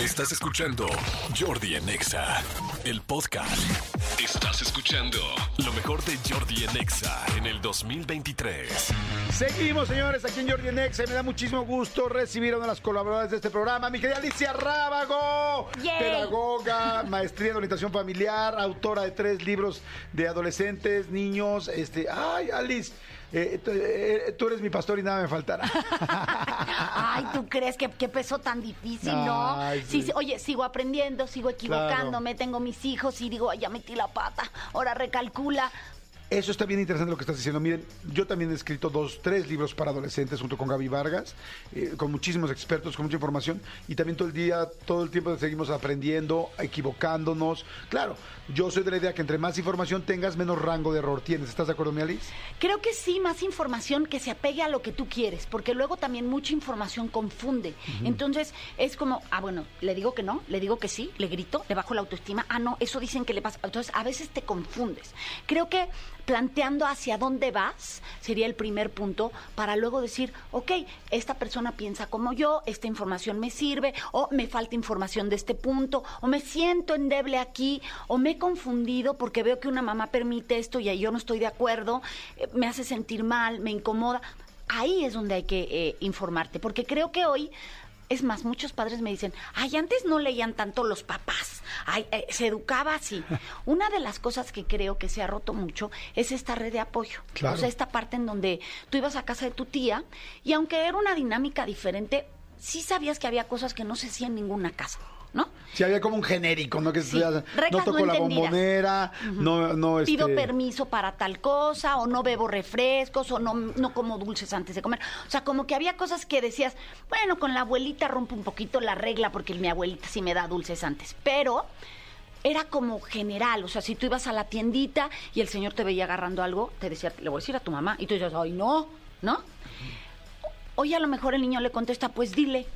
Estás escuchando Jordi en Exa, el podcast. Estás escuchando lo mejor de Jordi en Exa en el 2023. Seguimos, señores, aquí en Jordi en Exa. Me da muchísimo gusto recibir a una de las colaboradoras de este programa, mi querida Alicia Rábago, pedagoga, maestría en orientación familiar, autora de 3 libros de adolescentes, niños. Ay, Alice. Tú eres mi pastor y nada me faltará. Ay, ¿tú crees que qué peso tan difícil, no? Ay, sí. Sí, oye, sigo aprendiendo, sigo equivocándome, claro. Tengo mis hijos y digo, ay, ya metí la pata, ahora recalcula. Eso está bien interesante lo que estás diciendo. Miren, yo también he escrito 3 libros para adolescentes junto con Gaby Vargas, con muchísimos expertos, con mucha información, y también todo el tiempo seguimos aprendiendo, equivocándonos. Claro, yo soy de la idea que entre más información tengas, menos rango de error tienes. ¿Estás de acuerdo, mi Alice? Creo que sí, más información que se apegue a lo que tú quieres, porque luego también mucha información confunde. Uh-huh. Entonces, es como, bueno, le digo que no, le digo que sí, le grito, le bajo la autoestima, no, eso dicen que le pasa. Entonces, a veces te confundes. Creo que planteando hacia dónde vas sería el primer punto para luego decir, ok, esta persona piensa como yo, esta información me sirve, o me falta información de este punto, o me siento endeble aquí, o me he confundido porque veo que una mamá permite esto y ahí yo no estoy de acuerdo, me hace sentir mal, me incomoda. Ahí es donde hay que informarte, porque creo que hoy... Es más, muchos padres me dicen, ay, antes no leían tanto los papás, ay, se educaba así. Una de las cosas que creo que se ha roto mucho es esta red de apoyo. Claro. O sea, esta parte en donde tú ibas a casa de tu tía y aunque era una dinámica diferente, sí sabías que había cosas que no se hacían en ninguna casa, ¿no? Sí, había como un genérico, ¿no? Que sí. No toco la bombonera, uh-huh. Pido permiso para tal cosa, o no bebo refrescos, o no como dulces antes de comer. O sea, como que había cosas que decías, bueno, con la abuelita rompo un poquito la regla, porque mi abuelita sí me da dulces antes. Pero era como general, o sea, si tú ibas a la tiendita y el señor te veía agarrando algo, te decía, le voy a decir a tu mamá, y tú dices, ay, no, ¿no? Hoy a lo mejor el niño le contesta, pues dile,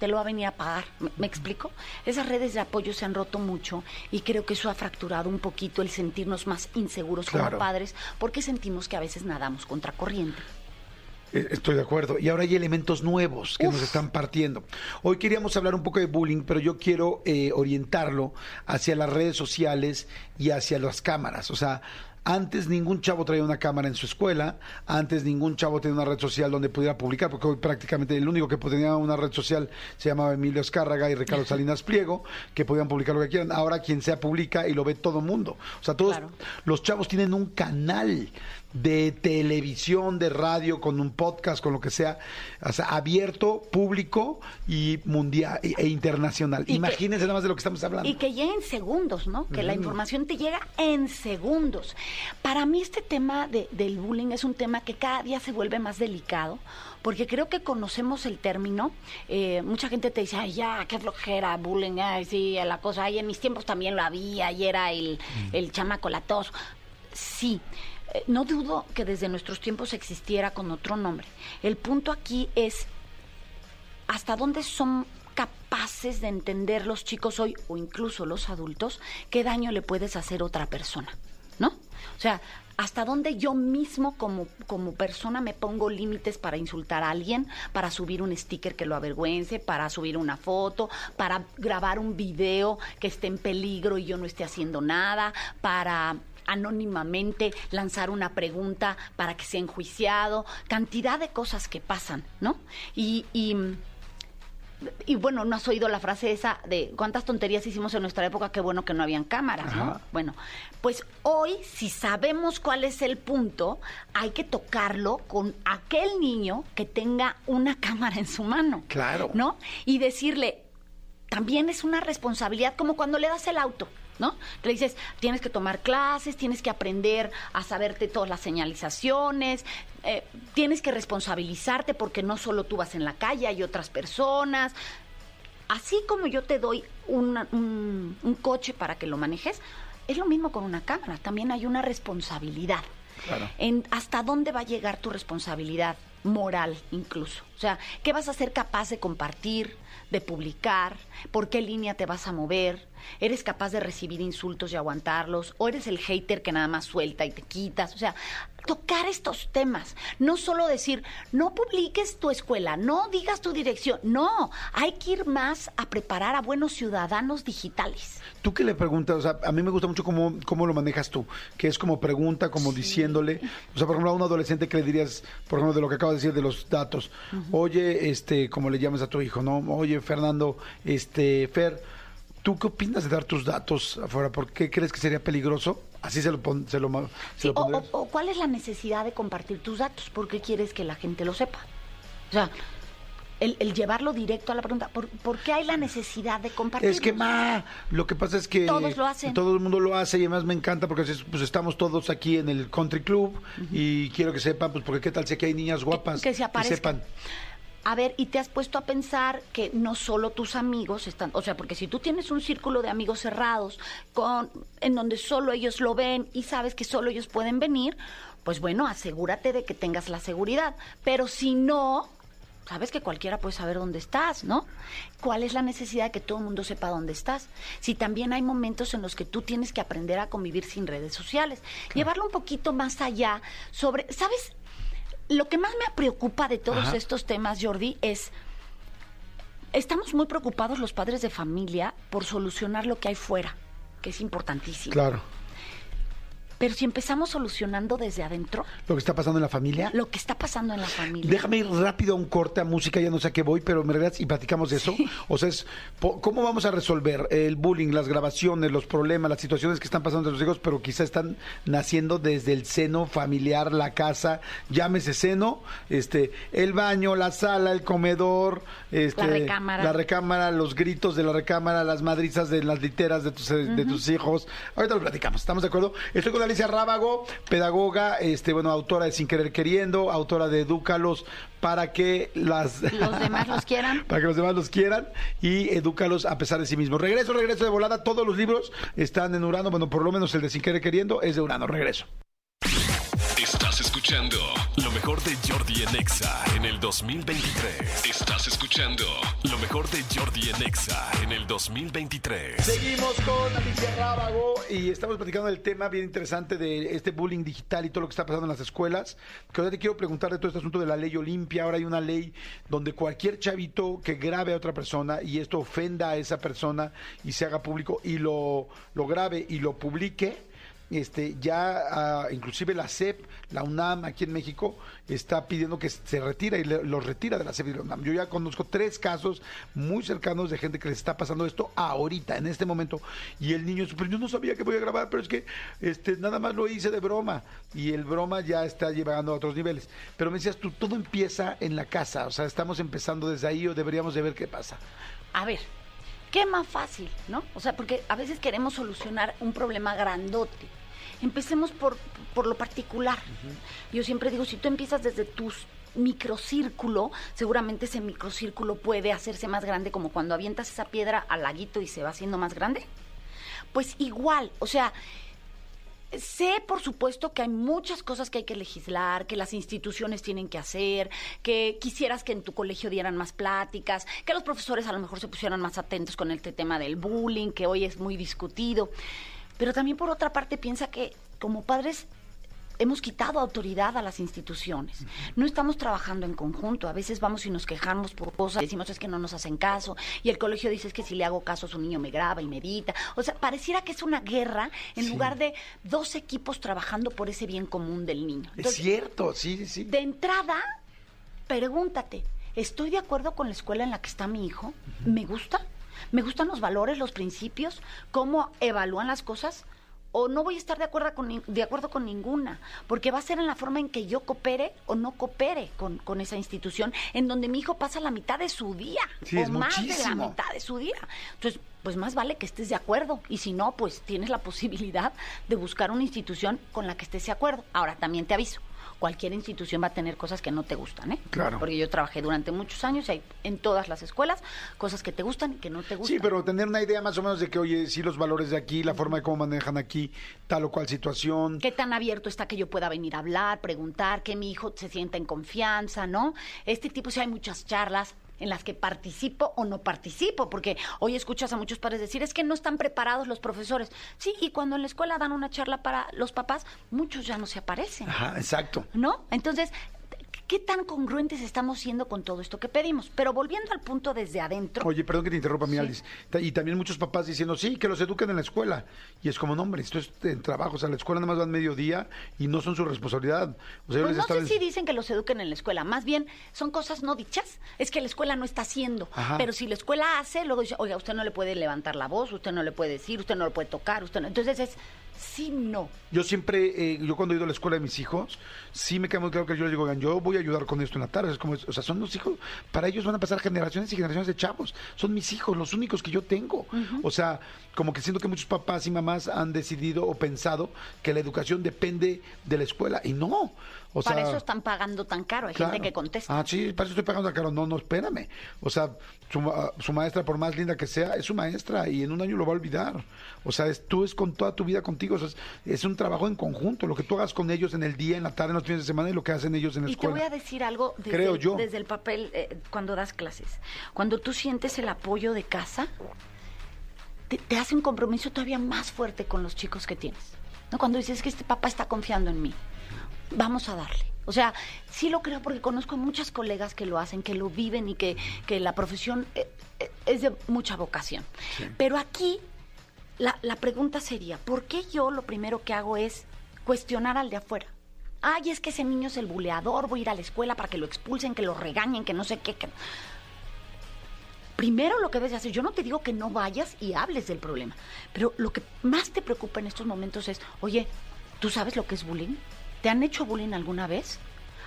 te lo va a venir a pagar. ¿Me explico? Esas redes de apoyo se han roto mucho y creo que eso ha fracturado un poquito el sentirnos más inseguros, claro, como padres, porque sentimos que a veces nadamos contra corriente. Estoy de acuerdo. Y ahora hay elementos nuevos que nos están partiendo. Hoy queríamos hablar un poco de bullying, pero yo quiero orientarlo hacia las redes sociales y hacia las cámaras. O sea, antes ningún chavo traía una cámara en su escuela, antes ningún chavo tenía una red social donde pudiera publicar, porque hoy prácticamente el único que tenía una red social se llamaba Emilio Escárraga y Ricardo Salinas Pliego, que podían publicar lo que quieran. Ahora quien sea publica y lo ve todo el mundo. O sea, todos, claro, los chavos tienen un canal de televisión, de radio, con un podcast, con lo que sea, o sea, abierto, público y mundial e internacional. Imagínense nada más de lo que estamos hablando. Y que llega en segundos, ¿no? Que la información te llega en segundos. Para mí este tema del bullying es un tema que cada día se vuelve más delicado, porque creo que conocemos el término. Mucha gente te dice, ay, ya, qué flojera, bullying, ay, sí, la cosa, ay, en mis tiempos también lo había, y era el chamaco latoso. Sí, no dudo que desde nuestros tiempos existiera con otro nombre. El punto aquí es hasta dónde son capaces de entender los chicos hoy, o incluso los adultos, qué daño le puedes hacer a otra persona, ¿no? O sea, hasta dónde yo mismo como persona me pongo límites para insultar a alguien, para subir un sticker que lo avergüence, para subir una foto, para grabar un video que esté en peligro y yo no esté haciendo nada, para anónimamente lanzar una pregunta para que sea enjuiciado, cantidad de cosas que pasan, ¿no? Y bueno, ¿no has oído la frase esa de cuántas tonterías hicimos en nuestra época? Qué bueno que no habían cámaras, ajá, ¿no? Bueno, pues hoy, si sabemos cuál es el punto, hay que tocarlo con aquel niño que tenga una cámara en su mano. Claro. ¿No? Y decirle, también es una responsabilidad, como cuando le das el auto, ¿no? Le dices, tienes que tomar clases, tienes que aprender a saberte todas las señalizaciones, tienes que responsabilizarte porque no solo tú vas en la calle, hay otras personas. Así como yo te doy un coche para que lo manejes, es lo mismo con una cámara, también hay una responsabilidad. Claro. ¿Hasta dónde va a llegar tu responsabilidad moral incluso? O sea, ¿qué vas a ser capaz de compartir, de publicar? ¿Por qué línea te vas a mover? ¿Eres capaz de recibir insultos y aguantarlos? ¿O eres el hater que nada más suelta y te quitas? O sea, tocar estos temas, no solo decir, no publiques tu escuela, no digas tu dirección, no, hay que ir más a preparar a buenos ciudadanos digitales. ¿Tú qué le preguntas? O sea, a mí me gusta mucho cómo lo manejas tú, que es como pregunta, como sí, diciéndole, o sea, por ejemplo, a un adolescente, ¿qué le dirías, por ejemplo, de lo que acabas de decir de los datos? Uh-huh. Oye, como le llamas a tu hijo, ¿no? Oye, Fernando, Fer, ¿tú qué opinas de dar tus datos afuera? ¿Por qué crees que sería peligroso? Así se lo pondrías. O ¿cuál es la necesidad de compartir tus datos? ¿Por qué quieres que la gente lo sepa? O sea, el llevarlo directo a la pregunta, ¿por qué hay la necesidad de compartirlo? Es que, lo que pasa es que... Todos lo hacen. Todo el mundo lo hace y además me encanta porque pues estamos todos aquí en el country club, uh-huh, y quiero que sepan, pues porque qué tal si aquí hay niñas guapas que se aparezcan. Y sepan. A ver, y te has puesto a pensar que no solo tus amigos están... O sea, porque si tú tienes un círculo de amigos cerrados, en donde solo ellos lo ven y sabes que solo ellos pueden venir, pues bueno, asegúrate de que tengas la seguridad. Pero si no, sabes que cualquiera puede saber dónde estás, ¿no? ¿Cuál es la necesidad de que todo el mundo sepa dónde estás? Si también hay momentos en los que tú tienes que aprender a convivir sin redes sociales. Claro. Llevarlo un poquito más allá sobre... ¿Sabes? Lo que más me preocupa de todos, ajá, estos temas, Jordi, es... Estamos muy preocupados los padres de familia por solucionar lo que hay fuera, que es importantísimo. Claro. Pero si empezamos solucionando desde adentro... ¿Lo que está pasando en la familia? Lo que está pasando en la familia. Déjame ir rápido a un corte, a música, ya no sé a qué voy, pero me regresas y platicamos de eso. Sí. O sea, ¿cómo vamos a resolver el bullying, las grabaciones, los problemas, las situaciones que están pasando entre los hijos, pero quizá están naciendo desde el seno familiar, la casa, llámese seno, el baño, la sala, el comedor... la recámara. La recámara, los gritos de la recámara, las madrizas de las literas de tus hijos. Ahorita lo platicamos, ¿estamos de acuerdo? Estoy con Alicia Rábago, pedagoga, autora de Sin Querer Queriendo, autora de Edúcalos para que los demás los quieran. Para que los demás los quieran y edúcalos a pesar de sí mismos. Regreso de volada. Todos los libros están en Urano, bueno, por lo menos el de Sin Querer Queriendo es de Urano. Regreso. Estás escuchando lo mejor de Jordi en Exa en el 2023. Estás escuchando lo mejor de Jordi en Exa en el 2023. Seguimos con Alicia Rábago y estamos platicando del tema bien interesante de este bullying digital y todo lo que está pasando en las escuelas. Que ahora te quiero preguntar de todo este asunto de la ley Olimpia. Ahora hay una ley donde cualquier chavito que grabe a otra persona y esto ofenda a esa persona y se haga público y lo grabe y lo publique, inclusive la CEP, la UNAM aquí en México está pidiendo que se retira y los retira de la CEP y la UNAM. Yo ya conozco 3 casos muy cercanos de gente que les está pasando esto ahorita, en este momento, y el niño, pero yo no sabía que voy a grabar, pero es que nada más lo hice de broma, y el broma ya está llevando a otros niveles. Pero me decías tú, todo empieza en la casa, o sea, estamos empezando desde ahí o deberíamos de ver qué pasa. A ver, qué más fácil, ¿no? O sea, porque a veces queremos solucionar un problema grandote. Empecemos por lo particular. Uh-huh. Yo siempre digo, si tú empiezas desde tu microcírculo, seguramente ese microcírculo puede hacerse más grande, como cuando avientas esa piedra al laguito y se va haciendo más grande. Pues igual, o sea... Sé, por supuesto, que hay muchas cosas que hay que legislar, que las instituciones tienen que hacer, que quisieras que en tu colegio dieran más pláticas, que los profesores a lo mejor se pusieran más atentos con este tema del bullying, que hoy es muy discutido. Pero también, por otra parte, piensa que como padres hemos quitado autoridad a las instituciones. Uh-huh. No estamos trabajando en conjunto. A veces vamos y nos quejamos por cosas, decimos es que no nos hacen caso, y el colegio dice es que si le hago caso su niño me graba y me edita. O sea, pareciera que es una guerra en lugar de 2 equipos trabajando por ese bien común del niño. Entonces, es cierto, sí. De entrada, pregúntate, ¿estoy de acuerdo con la escuela en la que está mi hijo? Uh-huh. ¿Me gusta? ¿Me gustan los valores, los principios? ¿Cómo evalúan las cosas? O no voy a estar de acuerdo con ninguna, porque va a ser en la forma en que yo coopere o no coopere con esa institución, en donde mi hijo pasa la mitad de su día, o más muchísimo. De la mitad de su día. Entonces, pues más vale que estés de acuerdo, y si no, pues tienes la posibilidad de buscar una institución con la que estés de acuerdo. Ahora, también te aviso, cualquier institución va a tener cosas que no te gustan, ¿eh? Claro. Porque yo trabajé durante muchos años y hay en todas las escuelas cosas que te gustan y que no te gustan. Sí, pero tener una idea más o menos de que, oye, sí, los valores de aquí, la forma de cómo manejan aquí tal o cual situación. Qué tan abierto está que yo pueda venir a hablar, preguntar, que mi hijo se sienta en confianza, ¿no? Este tipo, sí hay muchas charlas. en las que participo o no participo, porque hoy escuchas a muchos padres decir, es que no están preparados los profesores. Sí, y cuando en la escuela dan una charla para los papás, muchos ya no se aparecen. Ajá, exacto. ¿No? Entonces, ¿qué tan congruentes estamos siendo con todo esto que pedimos? Pero volviendo al punto desde adentro... Oye, perdón que te interrumpa, mi Alice. Y también muchos papás diciendo, sí, que los eduquen en la escuela. Y es como, no, hombre, esto es en trabajo. O sea, la escuela nada más va al mediodía y no son su responsabilidad. O sea, pues no sé si dicen que los eduquen en la escuela. Más bien, son cosas no dichas. Es que la escuela no está haciendo. Ajá. Pero si la escuela hace, luego dice, oiga, usted no le puede levantar la voz, usted no le puede decir, usted no le puede tocar, usted no... Entonces es... Sí, no. Yo siempre, yo cuando he ido a la escuela de mis hijos, sí me queda muy claro que yo les digo, yo voy a ayudar con esto en la tarde. Es como, o sea, son los hijos, para ellos van a pasar generaciones y generaciones de chavos. Son mis hijos, los únicos que yo tengo. Uh-huh. O sea, como que siento que muchos papás y mamás han decidido o pensado que la educación depende de la escuela. Y no. O sea, para eso están pagando tan caro. Hay gente que contesta. Ah, sí, para eso estoy pagando tan caro. No, no, espérame. O sea, su maestra, por más linda que sea, es su maestra y en un año lo va a olvidar. O sea, tú es con toda tu vida contigo. O sea, es un trabajo en conjunto. Lo que tú hagas con ellos en el día, en la tarde, en los fines de semana y lo que hacen ellos en la escuela. Y te voy a decir algo desde el papel, cuando das clases. Cuando tú sientes el apoyo de casa, te hace un compromiso todavía más fuerte con los chicos que tienes, ¿no? Cuando dices que este papá está confiando en mí. Vamos a darle. O sea, sí lo creo porque conozco a muchas colegas que lo hacen, que lo viven y que la profesión es de mucha vocación. Sí. Pero aquí la pregunta sería, ¿por qué yo lo primero que hago es cuestionar al de afuera? Ay, es que ese niño es el buleador, voy a ir a la escuela para que lo expulsen, que lo regañen, que no sé qué. Primero lo que debes hacer, yo no te digo que no vayas y hables del problema, pero lo que más te preocupa en estos momentos es, oye, ¿tú sabes lo que es bullying? ¿Te han hecho bullying alguna vez?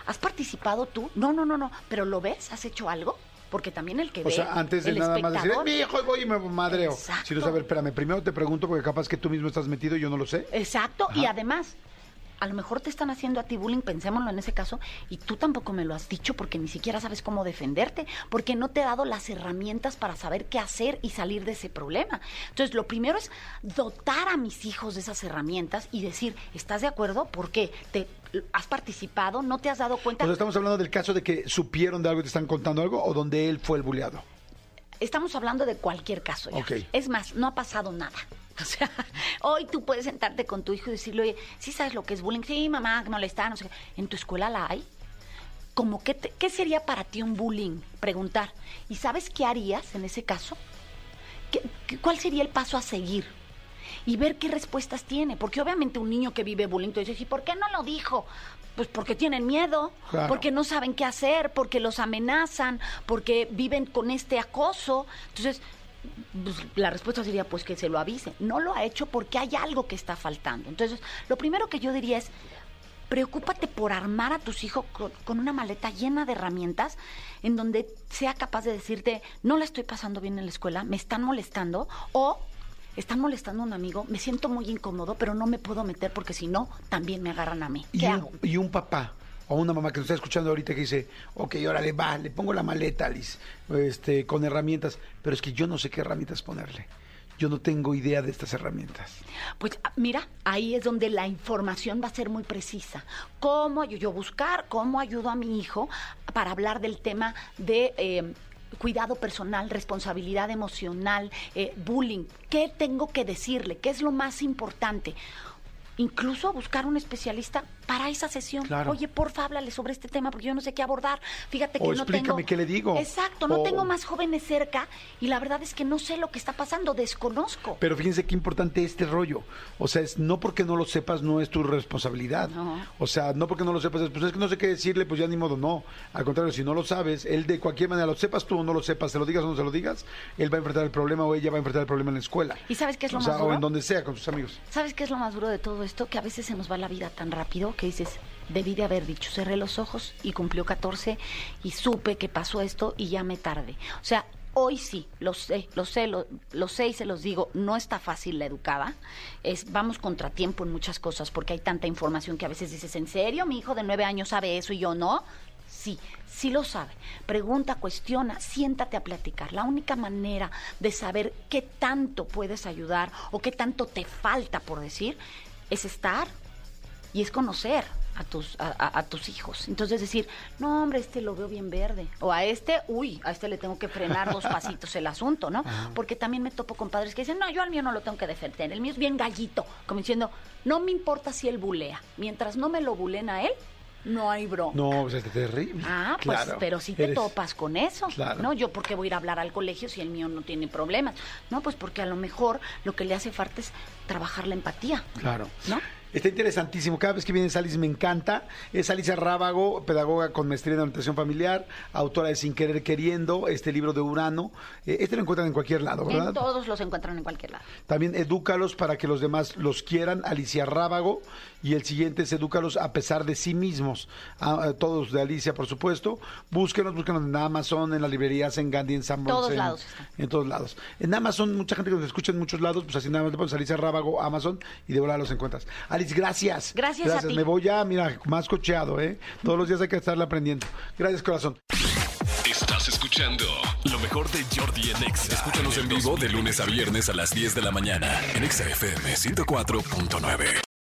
¿Has participado tú? No. ¿Pero lo ves? ¿Has hecho algo? Porque también el que ve, o sea, antes de nada más decir, mi hijo, voy y me madreo. Exacto. Si no sabes, espérame, primero te pregunto porque capaz que tú mismo estás metido y yo no lo sé. Exacto. Ajá. Y además, a lo mejor te están haciendo a ti bullying, pensémoslo en ese caso, y tú tampoco me lo has dicho porque ni siquiera sabes cómo defenderte, porque no te he dado las herramientas para saber qué hacer y salir de ese problema. Entonces, lo primero es dotar a mis hijos de esas herramientas y decir, ¿estás de acuerdo? ¿Por qué? ¿Has participado? ¿No te has dado cuenta? O sea, estamos hablando del caso de que supieron de algo y te están contando algo, o donde él fue el buleado. Estamos hablando de cualquier caso. Ya. Okay. Es más, no ha pasado nada. O sea, hoy tú puedes sentarte con tu hijo y decirle, oye, ¿sí sabes lo que es bullying? Sí, mamá, no le está, no sé qué. ¿En tu escuela la hay? Como, ¿qué sería para ti un bullying? Preguntar. ¿Y sabes qué harías en ese caso? ¿Cuál sería el paso a seguir? Y ver qué respuestas tiene. Porque obviamente un niño que vive bullying, tú dices, ¿y por qué no lo dijo? Pues porque tienen miedo, claro, porque no saben qué hacer, porque los amenazan, porque viven con este acoso. Entonces... pues la respuesta sería, pues, que se lo avise. No lo ha hecho porque hay algo que está faltando. Entonces, lo primero que yo diría es, preocúpate por armar a tus hijos con una maleta llena de herramientas en donde sea capaz de decirte, no la estoy pasando bien en la escuela, me están molestando, o están molestando a un amigo, me siento muy incómodo, pero no me puedo meter porque si no, también me agarran a mí. ¿Qué hago? Y un papá o una mamá que nos está escuchando ahorita que dice, ok, órale, va, le pongo la maleta, Alice, con herramientas, pero es que yo no sé qué herramientas ponerle. Yo no tengo idea de estas herramientas. Pues mira, ahí es donde la información va a ser muy precisa. ¿Cómo yo buscar? ¿Cómo ayudo a mi hijo para hablar del tema de... cuidado personal, responsabilidad emocional, bullying? ¿Qué tengo que decirle? ¿Qué es lo más importante? Incluso buscar un especialista para esa sesión. Claro. Oye, porfa, háblale sobre este tema porque yo no sé qué abordar. Fíjate que no tengo... O explícame qué le digo. Exacto, no tengo más jóvenes cerca y la verdad es que no sé lo que está pasando, desconozco. Pero fíjense qué importante este rollo. O sea, es no porque no lo sepas no es tu responsabilidad. No. O sea, no porque no lo sepas, pues es que no sé qué decirle, pues ya ni modo, no. Al contrario, si no lo sabes, él de cualquier manera, lo sepas tú o no lo sepas, se lo digas o no se lo digas, él va a enfrentar el problema o ella va a enfrentar el problema en la escuela. ¿Y sabes qué es lo más duro? O en donde sea, con sus amigos. ¿Sabes qué es lo más duro de todo esto? Que a veces se nos va la vida tan rápido que dices, debí de haber dicho, cerré los ojos y cumplió 14 y supe que pasó esto y ya me tardé. O sea, hoy sí, lo sé y se los digo, no está fácil la educada, vamos contratiempo en muchas cosas porque hay tanta información que a veces dices, ¿en serio? Mi hijo de 9 años sabe eso y yo no. Sí lo sabe. Pregunta, cuestiona, siéntate a platicar. La única manera de saber qué tanto puedes ayudar o qué tanto te falta por decir es estar y es conocer. a tus hijos. Entonces decir, no hombre, este lo veo bien verde, o a este, uy, a este le tengo que frenar dos pasitos el asunto, ¿no? Ajá. Porque también me topo con padres que dicen, no, yo al mío no lo tengo que defender, el mío es bien gallito, como diciendo, no me importa si él bulea, mientras no me lo bulen a él, no hay bronca. No, pues es terrible. Ah, claro, pues, pero si te topas con eso, claro, ¿no? Yo, ¿por qué voy a ir a hablar al colegio si el mío no tiene problemas? No, pues porque a lo mejor lo que le hace falta es trabajar la empatía. Claro. ¿No? Está interesantísimo. Cada vez que vienes, Alice, me encanta. Es Alicia Rábago, pedagoga con maestría en orientación familiar, autora de Sin Querer Queriendo, este libro de Urano. Este lo encuentran en cualquier lado, ¿verdad? Todos los encuentran en cualquier lado. También Edúcalos para que los demás los quieran, Alicia Rábago. Y el siguiente es Edúcalos a pesar de sí mismos. A todos de Alicia, por supuesto. Búsquenos en Amazon, en las librerías, en Gandhi, en San Francisco. En todos lados. En Amazon, mucha gente que nos escucha en muchos lados, pues así nada más le pones Alicia Rábago, Amazon, y de volada los encuentras. Alice, gracias. Gracias a ti. Me voy ya, mira, más cocheado, ¿eh? Todos los días hay que estarla aprendiendo. Gracias, corazón. Estás escuchando lo mejor de Jordi en Exa. Escúchanos en vivo de lunes a viernes a las 10 de la mañana en Exa FM 104.9.